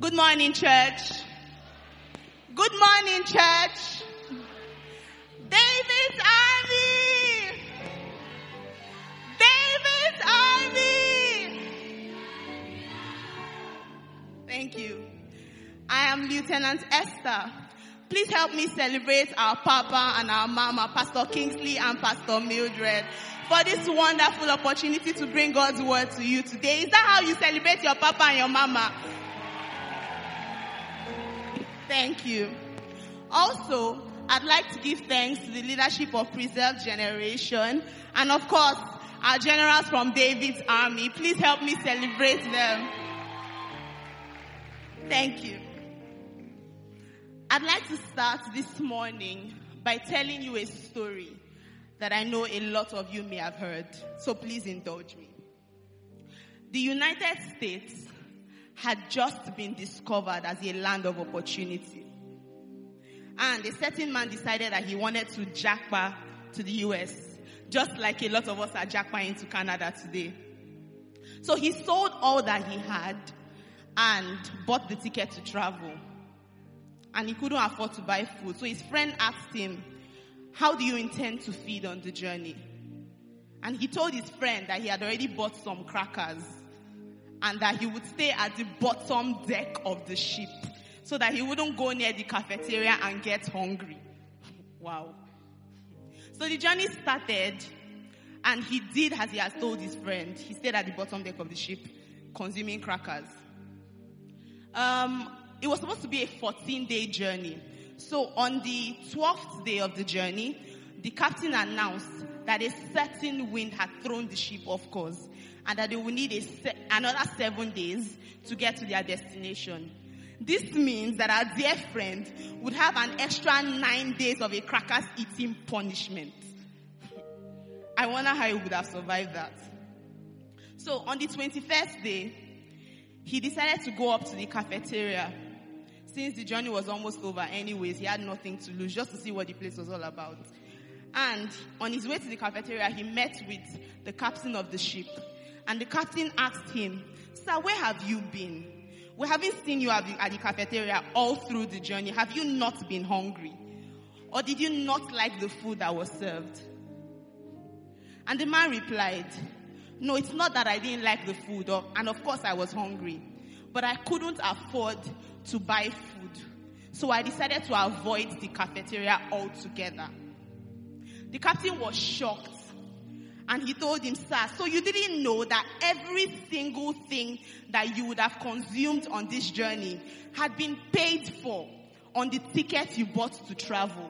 Good morning, church. Good morning, church. David Army. David Army. Thank you. I am Lieutenant Esther. Please help me celebrate our Papa and our Mama, Pastor Kingsley and Pastor Mildred, for this wonderful opportunity to bring God's word to you today. Is that how you celebrate your Papa and your Mama? Thank you. Also, I'd like to give thanks to the leadership of Preserved Generation and, of course, our generals from David's Army. Please help me celebrate them. Thank you. I'd like to start this morning by telling you a story that I know a lot of you may have heard, so please indulge me. The United States had just been discovered as a land of opportunity. And a certain man decided that he wanted to jackpot to the US, just like a lot of us are jackpotting to Canada today. So he sold all that he had and bought the ticket to travel. And he couldn't afford to buy food. So his friend asked him, "How do you intend to feed on the journey?" And he told his friend that he had already bought some crackers and that he would stay at the bottom deck of the ship so that he wouldn't go near the cafeteria and get hungry. Wow. So the journey started, and he did as he had told his friend. He stayed at the bottom deck of the ship, consuming crackers. It was supposed to be a 14-day journey. So on the 12th day of the journey, the captain announced that a certain wind had thrown the ship off course and that they would need another 7 days to get to their destination. This means that our dear friend would have an extra 9 days of a crackers eating punishment. I wonder how he would have survived that. So on the 21st day, he decided to go up to the cafeteria. Since the journey was almost over anyways, he had nothing to lose, just to see what the place was all about. And on his way to the cafeteria, he met with the captain of the ship. And the captain asked him, "Sir, where have you been? We haven't seen you at the cafeteria all through the journey. Have you not been hungry? Or did you not like the food that was served?" And the man replied, "No, it's not that I didn't like the food, and of course I was hungry. But I couldn't afford to buy food. So I decided to avoid the cafeteria altogether." The captain was shocked. And he told him, "Sir, so you didn't know that every single thing that you would have consumed on this journey had been paid for on the ticket you bought to travel?"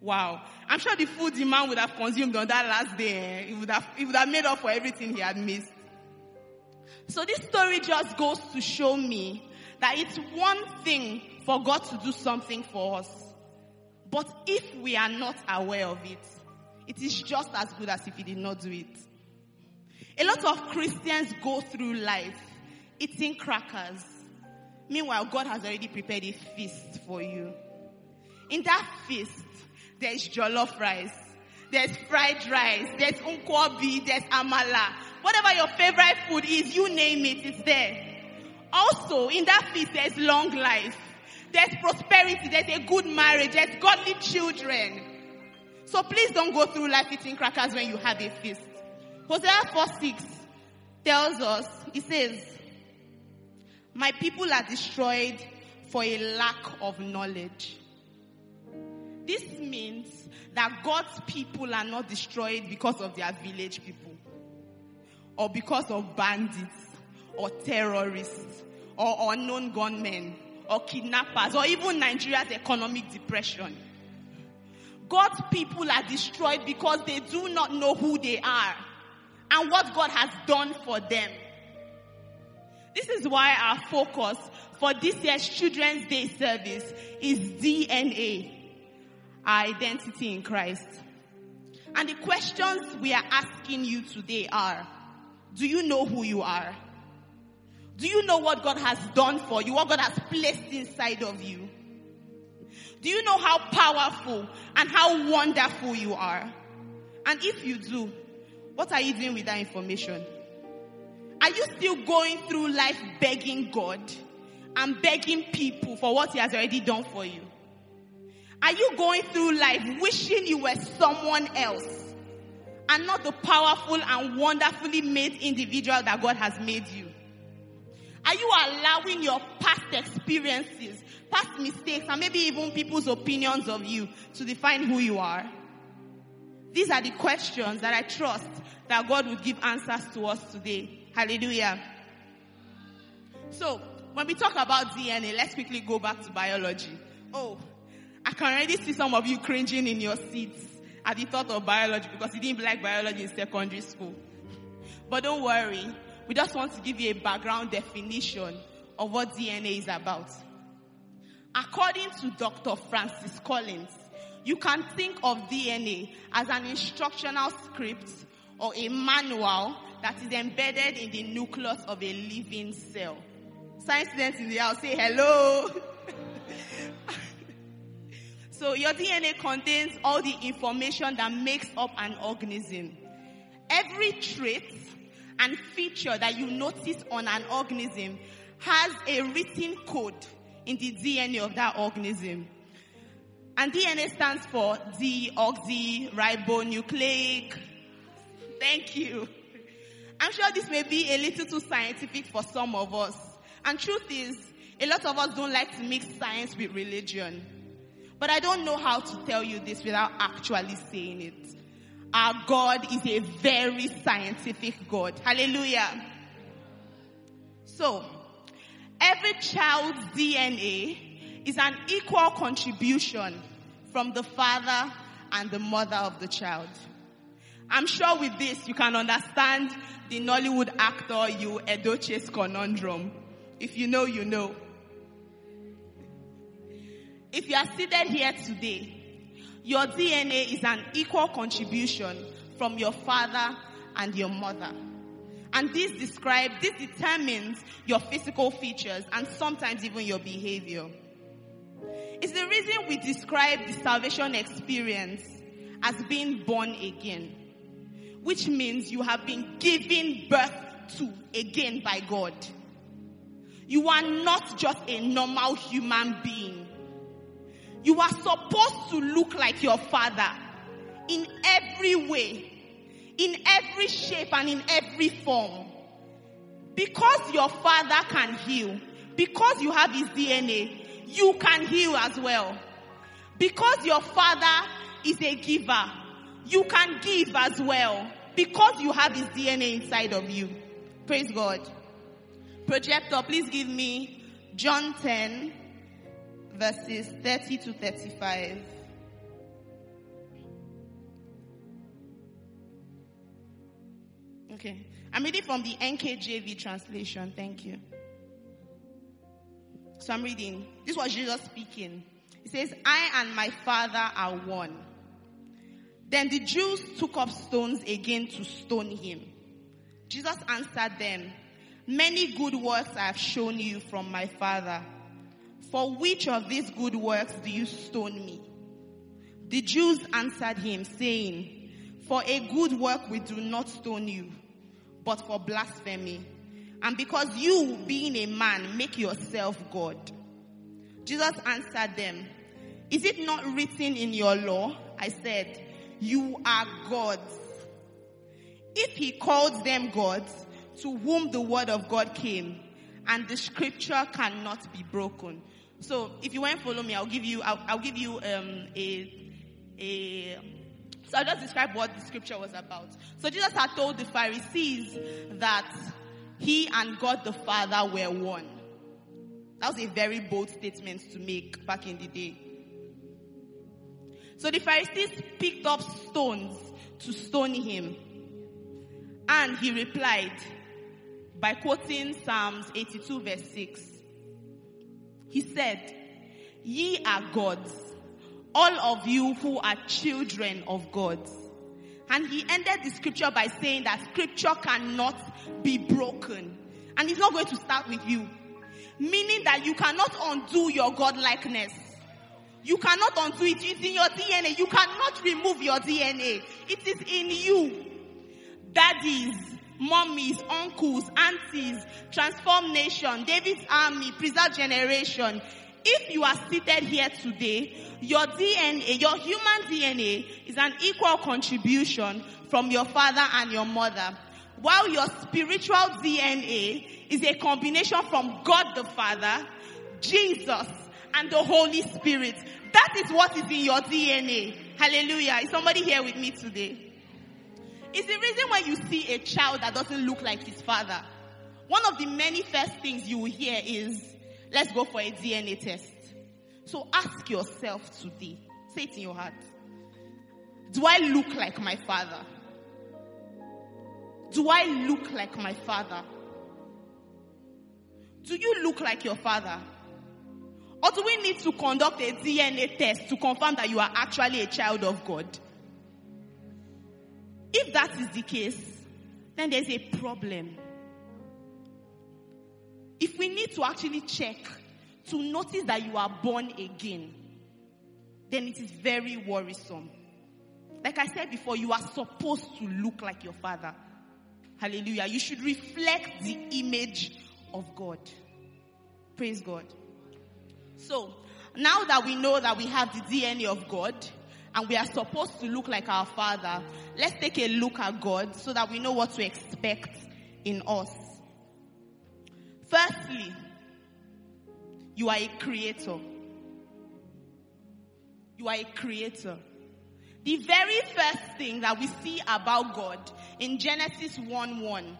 Wow. I'm sure the food the man would have consumed on that last day, he would have made up for everything he had missed. So this story just goes to show me that it's one thing for God to do something for us. But if we are not aware of it, it is just as good as if He did not do it. A lot of Christians go through life eating crackers. Meanwhile, God has already prepared a feast for you. In that feast, there is jollof rice, there's fried rice, there's nkwobi, there's amala. Whatever your favorite food is, you name it, it's there. Also, in that feast, there's long life, there's prosperity, there's a good marriage, there's godly children. So please don't go through life eating crackers when you have a feast. Hosea 4:6 tells us, it says, "My people are destroyed for a lack of knowledge." This means that God's people are not destroyed because of their village people, or because of bandits, or terrorists, or unknown gunmen, or kidnappers, or even Nigeria's economic depression. God's people are destroyed because they do not know who they are and what God has done for them. This is why our focus for this year's Children's Day service is DNA, our identity in Christ. And the questions we are asking you today are, do you know who you are? Do you know what God has done for you, what God has placed inside of you? Do you know how powerful and how wonderful you are? And if you do, what are you doing with that information? Are you still going through life begging God and begging people for what he has already done for you? Are you going through life wishing you were someone else and not the powerful and wonderfully made individual that God has made you? Are you allowing your past experiences, past mistakes, and maybe even people's opinions of you to define who you are? These are the questions that I trust that God would give answers to us today. Hallelujah. So, when we talk about DNA, let's quickly go back to biology. Oh, I can already see some of you cringing in your seats at the thought of biology because you didn't like biology in secondary school. But don't worry. We just want to give you a background definition of what DNA is about. According to Dr. Francis Collins, you can think of DNA as an instructional script or a manual that is embedded in the nucleus of a living cell. Science students in the house, say hello. So your DNA contains all the information that makes up an organism. Every trait and feature that you notice on an organism has a written code in the DNA of that organism. And DNA stands for deoxyribonucleic. Thank you. I'm sure this may be a little too scientific for some of us. And truth is, a lot of us don't like to mix science with religion. But I don't know how to tell you this without actually saying it. Our God is a very scientific God. Hallelujah. So, every child's DNA is an equal contribution from the father and the mother of the child. I'm sure with this you can understand the Nollywood actor Yu Edochie's conundrum. If you know, you know. If you are seated here today, your DNA is an equal contribution from your father and your mother. And this determines your physical features and sometimes even your behavior. It's the reason we describe the salvation experience as being born again, which means you have been given birth to again by God. You are not just a normal human being. You are supposed to look like your father in every way, in every shape and in every form. Because your father can heal, because you have his DNA, you can heal as well. Because your father is a giver, you can give as well. Because you have his DNA inside of you. Praise God. Projector, please give me John 10. Verses 30 to 35. Okay. I'm reading from the NKJV translation. Thank you. So I'm reading. This was Jesus speaking. He says, I and my Father are one. Then the Jews took up stones again to stone him. Jesus answered them, many good works I have shown you from my Father. For which of these good works do you stone me? The Jews answered him, saying, for a good work we do not stone you, but for blasphemy, and because you, being a man, make yourself God. Jesus answered them, is it not written in your law? I said, you are gods. If he called them gods, to whom the word of God came, and the scripture cannot be broken. So, if you want to follow me, So I'll just describe what the scripture was about. So Jesus had told the Pharisees that he and God the Father were one. That was a very bold statement to make back in the day. So the Pharisees picked up stones to stone him. And he replied by quoting Psalms 82 verse 6. He said, ye are gods, all of you who are children of God. And he ended the scripture by saying that scripture cannot be broken. And it's not going to start with you. Meaning that you cannot undo your godlikeness. You cannot undo it. It's in your DNA. You cannot remove your DNA. It is in you. Daddies, mummies, uncles, aunties, Transform Nation, David's Army, Preserved Generation. If you are seated here today, your DNA, your human DNA is an equal contribution from your father and your mother, while your spiritual DNA is a combination from God the Father, Jesus, and the Holy Spirit. That is what is in your DNA. Hallelujah. Is somebody here with me today? It's the reason when you see a child that doesn't look like his father, one of the many first things you will hear is, let's go for a DNA test. So ask yourself today, say it in your heart, do I look like my father? Do I look like my father? Do you look like your father? Or do we need to conduct a DNA test to confirm that you are actually a child of God? If that is the case, then there's a problem. If we need to actually check to notice that you are born again, then it is very worrisome. Like I said before, you are supposed to look like your father. Hallelujah. You should reflect the image of God. Praise God. So, now that we know that we have the DNA of God, and we are supposed to look like our Father, let's take a look at God so that we know what to expect in us. Firstly, you are a creator. You are a creator. The very first thing that we see about God in Genesis 1:1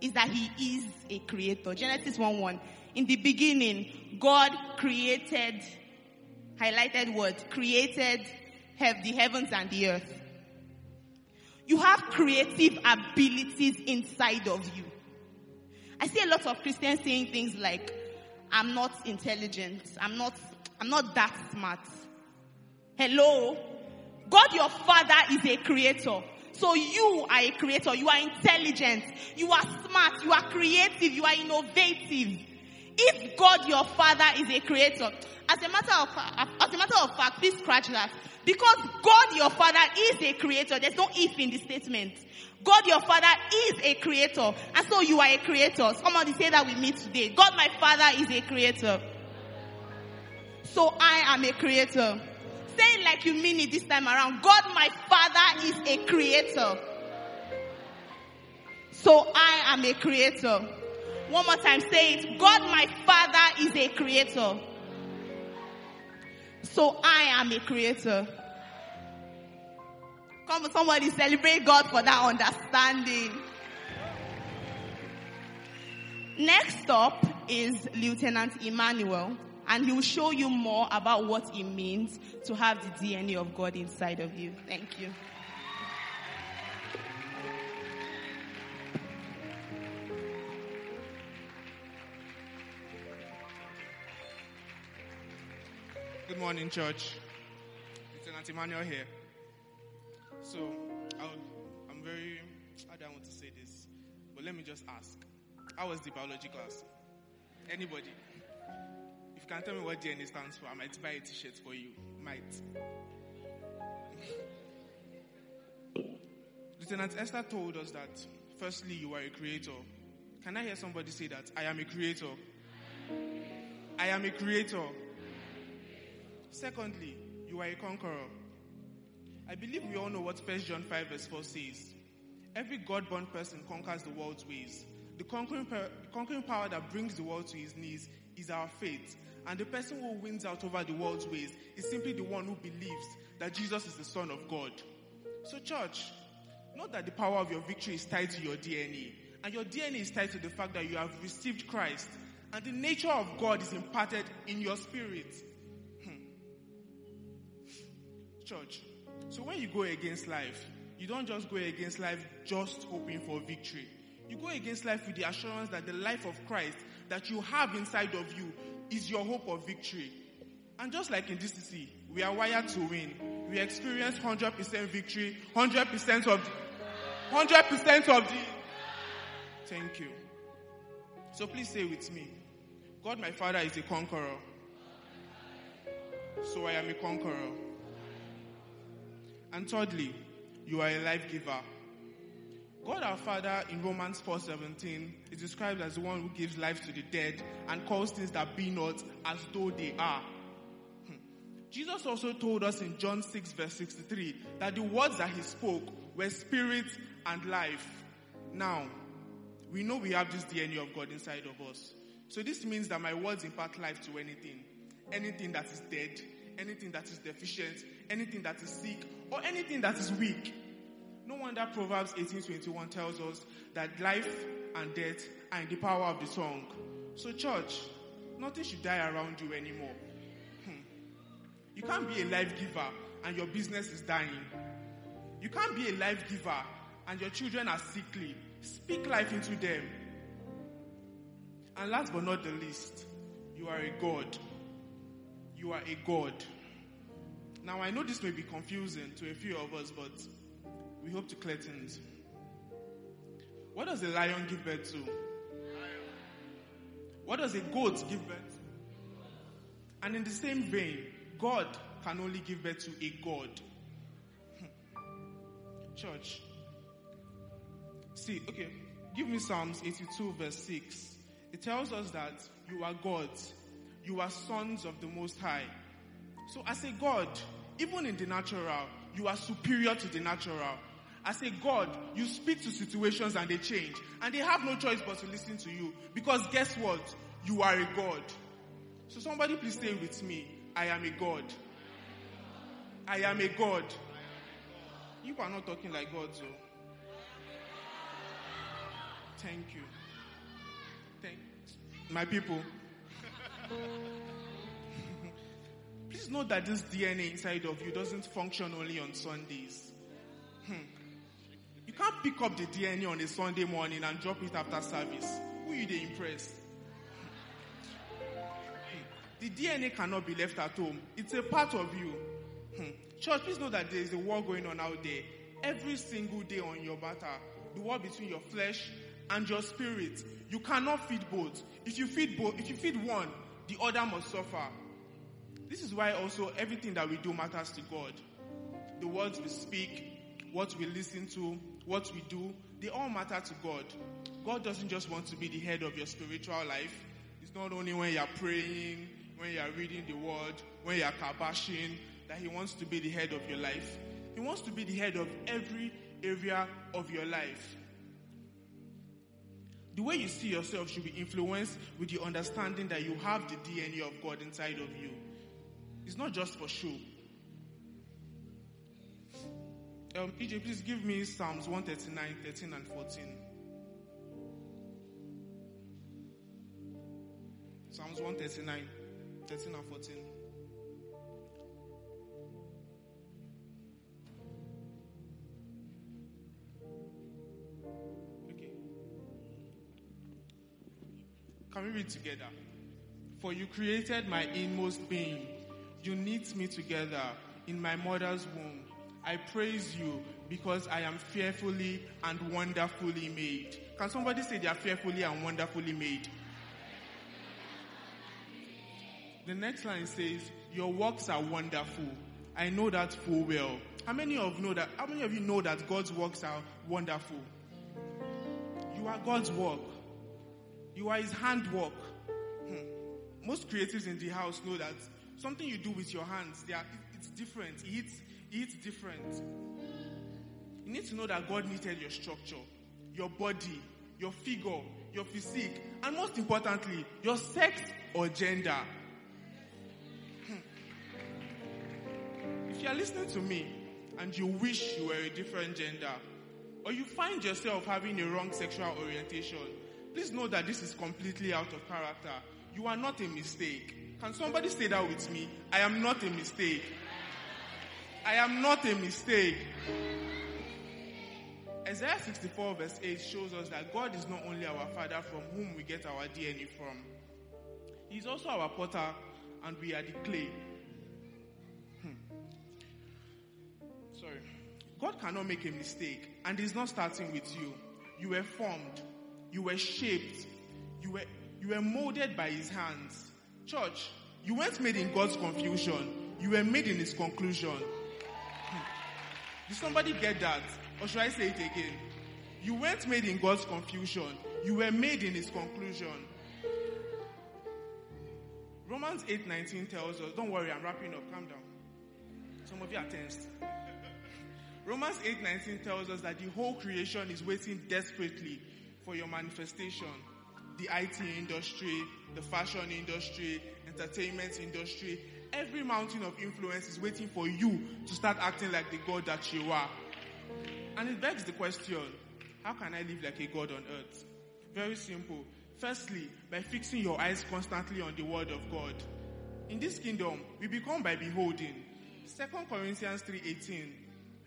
is that he is a creator. Genesis 1:1. In the beginning, God created, highlighted word, created the heavens and the earth. You have creative abilities inside of you. I see a lot of Christians saying things like, I'm not intelligent. I'm not that smart. Hello? God your Father is a creator. So you are a creator. You are intelligent. You are smart. You are creative. You are innovative. If God your Father is a creator, as a matter of fact, please scratch that. Because God your Father is a creator. There's no if in the statement. God your Father is a creator. And so you are a creator. Somebody say that with me today. God my Father is a creator. So I am a creator. Say it like you mean it this time around. God my Father is a creator. So I am a creator. One more time, say it. God my Father is a creator. So I am a creator. Come on, somebody celebrate God for that understanding. Next up is Lieutenant Emmanuel, and he will show you more about what it means to have the DNA of God inside of you. Thank you. Good morning, church. Lieutenant Emmanuel here. So, I don't want to say this, but let me just ask. How was the biology class? Anybody? If you can tell me what DNA stands for, I might buy a t-shirt for you. Might. Lieutenant Esther told us that, firstly, you are a creator. Can I hear somebody say that? I am a creator. I am a creator. Secondly, you are a conqueror. I believe we all know what 1 John 5 verse 4 says. Every God-born person conquers the world's ways. The conquering power that brings the world to his knees is our faith. And the person who wins out over the world's ways is simply the one who believes that Jesus is the Son of God. So church, note that the power of your victory is tied to your DNA. And your DNA is tied to the fact that you have received Christ. And the nature of God is imparted in your spirit. Church, so when you go against life, you don't just go against life just hoping for victory. You go against life with the assurance that the life of Christ that you have inside of you is your hope of victory. And just like in DCC, we are wired to win. We experience 100% victory, 100% of the... Thank you. So please say with me, God my Father is a conqueror. So I am a conqueror. And thirdly, you are a life giver. God our Father in Romans 4:17 is described as the one who gives life to the dead and calls things that be not as though they are. Jesus also told us in John 6:63 that the words that he spoke were spirit and life. Now, we know we have this DNA of God inside of us. So this means that my words impart life to anything. Anything that is dead, anything that is deficient, anything that is sick, or anything that is weak. No wonder Proverbs 18:21 tells us that life and death are in the power of the tongue. So church, nothing should die around you anymore. You can't be a life giver and your business is dying. You can't be a life giver and your children are sickly. Speak life into them. And last but not the least, you are a God. You are a God. Now I know this may be confusing to a few of us, but we hope to clear things. What does a lion give birth to? Lion. What does a goat give birth to? And in the same vein, God can only give birth to a God. Church. See, okay, give me Psalms 82:6. It tells us that you are gods. You are sons of the Most High. So as a God, even in the natural, you are superior to the natural. As a God, you speak to situations and they change. And they have no choice but to listen to you. Because guess what? You are a God. So somebody please stay with me. I am a God. I am a God. You are not talking like God, so. Thank you. My people. Please note that this DNA inside of you doesn't function only on Sundays. You can't pick up the DNA on a Sunday morning and drop it after service. Who you dey impress? The DNA cannot be left at home. It's a part of you. Church, please know that there is a war going on out there. Every single day on your battle, the war between your flesh and your spirit. You cannot feed both. If you feed one, the other must suffer. This is why also everything that we do matters to God. The words we speak, what we listen to, what we do, they all matter to God. God doesn't just want to be the head of your spiritual life. It's not only when you're praying, when you're reading the word, when you're kabashing, that he wants to be the head of your life. He wants to be the head of every area of your life. The way you see yourself should be influenced with the understanding that you have the DNA of God inside of you. It's not just for show. EJ, please give me Psalms 139:13-14. Psalms 139:13-14. Can we read together? For you created my inmost being. You knit me together in my mother's womb. I praise you because I am fearfully and wonderfully made. Can somebody say they are fearfully and wonderfully made? The next line says, your works are wonderful. I know that full well. How many of you know that God's works are wonderful? You are God's work. You are his handwork. Most creatives in the house know that something you do with your hands, it's different. It's different. You need to know that God needed your structure, your body, your figure, your physique, and most importantly, your sex or gender. If you are listening to me and you wish you were a different gender, or you find yourself having a wrong sexual orientation, please know that this is completely out of character. You are not a mistake. Can somebody say that with me? I am not a mistake. I am not a mistake. Isaiah 64:8 shows us that God is not only our Father from whom we get our DNA from. He is also our potter and we are the clay. Sorry. God cannot make a mistake and he's not starting with you. You were formed. You were shaped. You were molded by his hands. Church, you weren't made in God's confusion. You were made in his conclusion. Did somebody get that? Or should I say it again? You weren't made in God's confusion. You were made in his conclusion. Romans 8:19 tells us, don't worry, I'm wrapping up, calm down. Some of you are tensed. Romans 8:19 tells us that the whole creation is waiting desperately for your manifestation. The IT industry, the fashion industry, entertainment industry, every mountain of influence is waiting for you to start acting like the God that you are. And it begs the question, how can I live like a God on earth? Very simple. Firstly, by fixing your eyes constantly on the word of God. In this kingdom, we become by beholding. 2 Corinthians 3:18.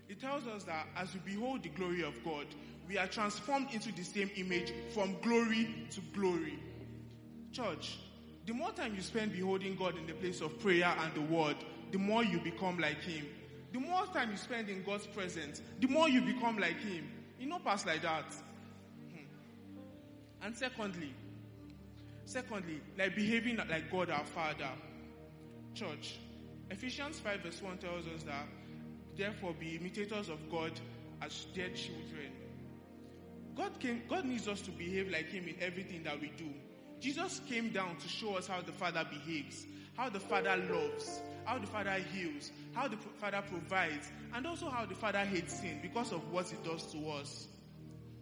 It tells us that as we behold the glory of God, we are transformed into the same image from glory to glory. Church, the more time you spend beholding God in the place of prayer and the word, the more you become like him. The more time you spend in God's presence, the more you become like him. You know, pass like that. And secondly, like behaving like God our Father. Church, Ephesians 5:1 tells us that, therefore be imitators of God as dear children. God needs us to behave like him in everything that we do. Jesus came down to show us how the Father behaves, how the Father loves, how the Father heals, how the Father provides, and also how the Father hates sin because of what it does to us.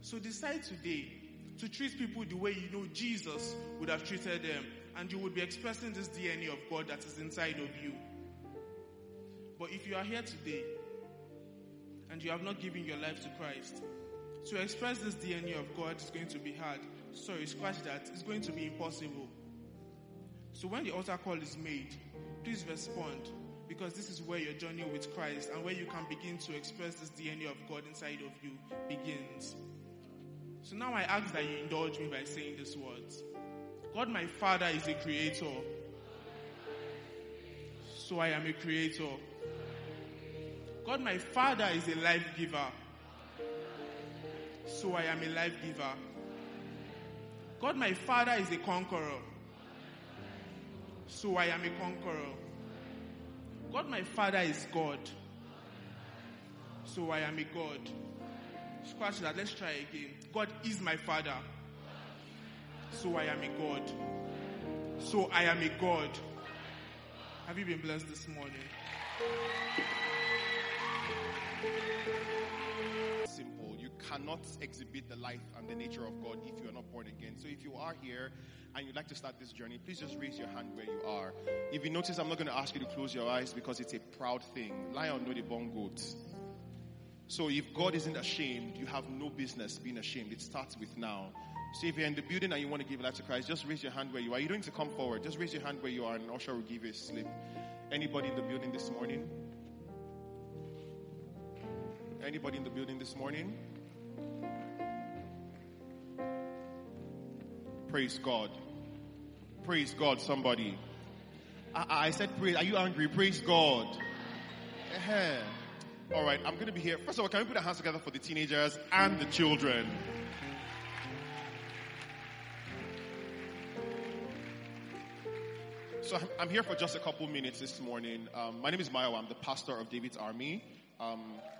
So decide today to treat people the way you know Jesus would have treated them, and you would be expressing this DNA of God that is inside of you. But if you are here today and you have not given your life to Christ, to express this DNA of God is going to be hard. Sorry, scratch that. It's going to be impossible. So when the altar call is made, please respond, because this is where your journey with Christ and where you can begin to express this DNA of God inside of you begins. So now I ask that you indulge me by saying these words. God, my Father, is a creator. So I am a creator. God, my Father, is a life giver. So I am a life giver. God, my Father, is a conqueror. So I am a conqueror. God, my Father, is God. So I am a God. Scratch that. Let's try again. God is my Father. So I am a God. So I am a God. Have you been blessed this morning? Simple. You cannot exhibit the life and the nature of God if you are not born again. So if you are here and you'd like to start this journey, please just raise your hand where you are. If you notice, I'm not going to ask you to close your eyes because it's a proud thing. Lion know the born goat. So if God isn't ashamed, you have no business being ashamed. It starts with now. So if you're in the building and you want to give your life to Christ, just raise your hand where you are. You don't need to come forward. Just raise your hand where you are and an usher will give you a slip. Anybody in the building this morning? Anybody in the building this morning? Praise God. Praise God, somebody. I said praise. Are you angry? Praise God. All right, I'm going to be here. First of all, can we put our hands together for the teenagers and the children? So I'm here for just a couple minutes this morning. My name is Maya. I'm the pastor of David Army.